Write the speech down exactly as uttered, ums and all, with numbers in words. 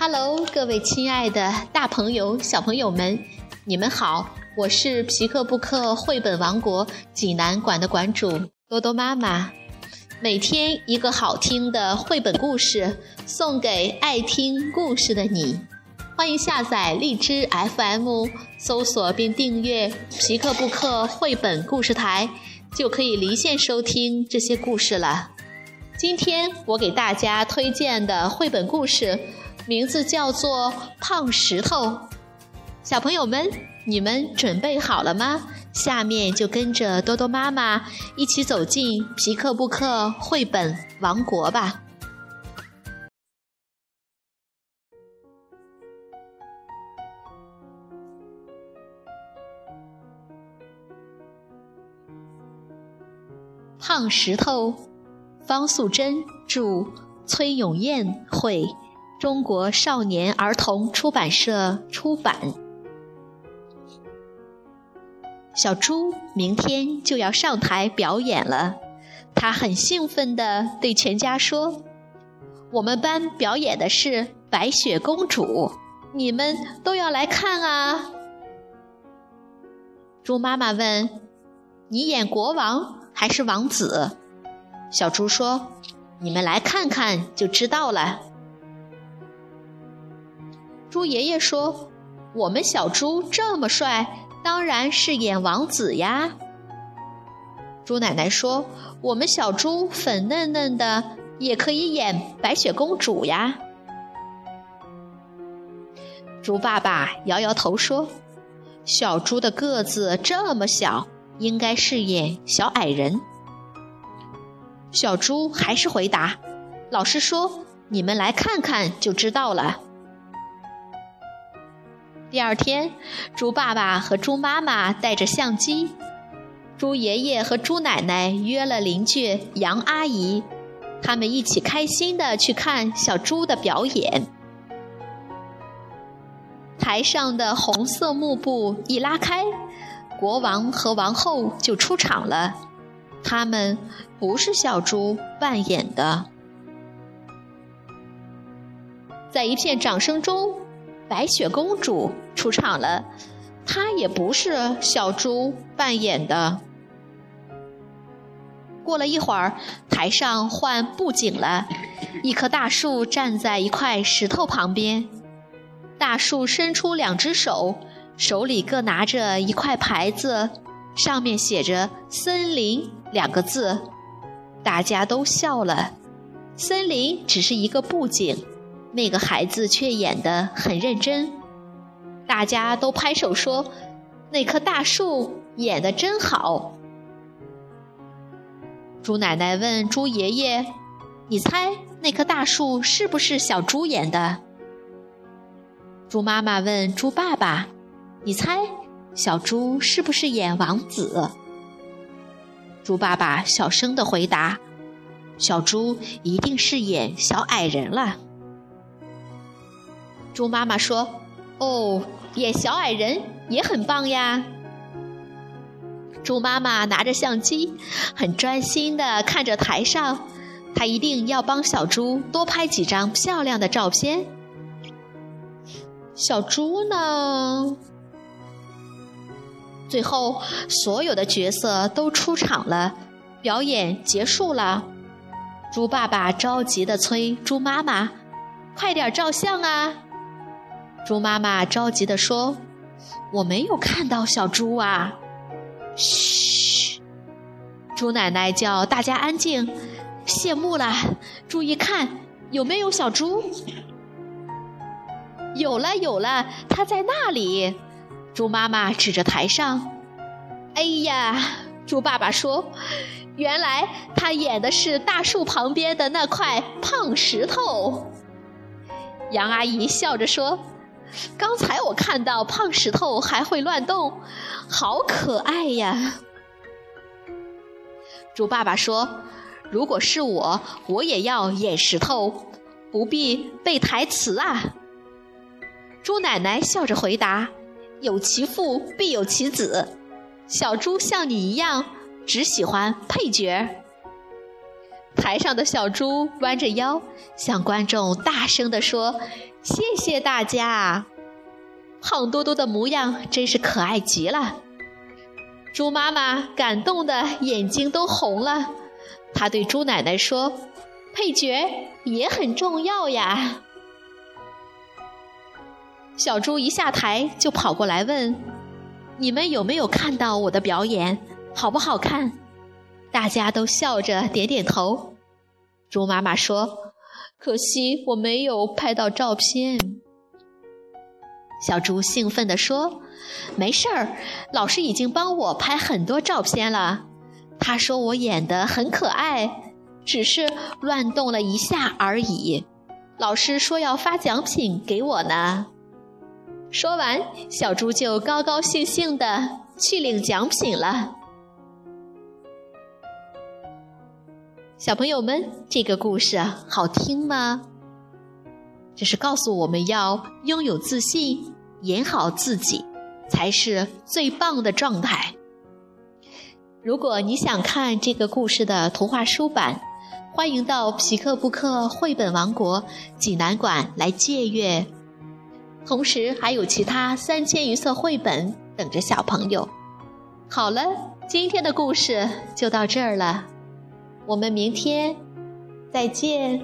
Hello， 各位亲爱的大朋友、小朋友们，你们好，我是皮克布克绘本王国济南馆的馆主多多妈妈。每天一个好听的绘本故事，送给爱听故事的你。欢迎下载荔枝 F M， 搜索并订阅皮克布克绘本故事台，就可以离线收听这些故事了。今天我给大家推荐的绘本故事名字叫做《胖石头》。小朋友们，你们准备好了吗？下面就跟着多多妈妈一起走进皮克布克绘本王国吧。胖石头，方素珍著，崔永燕绘，中国少年儿童出版社出版。小猪明天就要上台表演了，他很兴奋地对全家说：“我们班表演的是《白雪公主》，你们都要来看啊！”猪妈妈问：“你演国王还是王子？”小猪说：“你们来看看就知道了。”猪爷爷说：“我们小猪这么帅，当然是演王子呀。”猪奶奶说：“我们小猪粉嫩嫩的，也可以演白雪公主呀。”猪爸爸摇摇头说：“小猪的个子这么小，应该是演小矮人。”小猪还是回答：“老师说，你们来看看就知道了。”第二天，猪爸爸和猪妈妈带着相机，猪爷爷和猪奶奶约了邻居杨阿姨，他们一起开心地去看小猪的表演。台上的红色幕布一拉开，国王和王后就出场了，他们不是小猪扮演的。在一片掌声中，白雪公主出场了，她也不是小猪扮演的。过了一会儿，台上换布景了，一棵大树站在一块石头旁边，大树伸出两只手，手里各拿着一块牌子，上面写着“森林”两个字，大家都笑了。森林只是一个布景，那个孩子却演得很认真，大家都拍手说：“那棵大树演得真好。”猪奶奶问猪爷爷：“你猜那棵大树是不是小猪演的？”猪妈妈问猪爸爸：“你猜小猪是不是演王子？”猪爸爸小声地回答：“小猪一定是演小矮人了。”猪妈妈说：“哦，演小矮人也很棒呀。”猪妈妈拿着相机，很专心地看着台上，她一定要帮小猪多拍几张漂亮的照片。小猪呢？最后，所有的角色都出场了，表演结束了。猪爸爸着急地催猪妈妈：“快点照相啊！”猪妈妈着急地说：“我没有看到小猪啊。”嘘！猪奶奶叫大家安静。谢幕了，注意看，有没有小猪？有了，有了，他在那里。猪妈妈指着台上。哎呀，猪爸爸说，原来他演的是大树旁边的那块胖石头。杨阿姨笑着说：“刚才我看到胖石头还会乱动，好可爱呀。”猪爸爸说：“如果是我，我也要演石头，不必背台词啊。”猪奶奶笑着回答：“有其父必有其子，小猪像你一样，只喜欢配角。”台上的小猪弯着腰，向观众大声地说：“谢谢大家。胖多多的模样真是可爱极了，猪妈妈感动的眼睛都红了。她对猪奶奶说，配角也很重要呀。小猪一下台就跑过来问，你们有没有看到我的表演，好不好看？大家都笑着点点头。猪妈妈说，可惜我没有拍到照片。小猪兴奋地说，没事儿，老师已经帮我拍很多照片了。他说我演得很可爱，只是乱动了一下而已。老师说要发奖品给我呢。说完，小猪就高高兴兴地去领奖品了。小朋友们，这个故事好听吗？这是告诉我们要拥有自信，演好自己，才是最棒的状态。如果你想看这个故事的图画书版，欢迎到皮克布克绘本王国济南馆来借阅。同时还有其他三千余册绘本等着小朋友。好了，今天的故事就到这儿了，我们明天再见。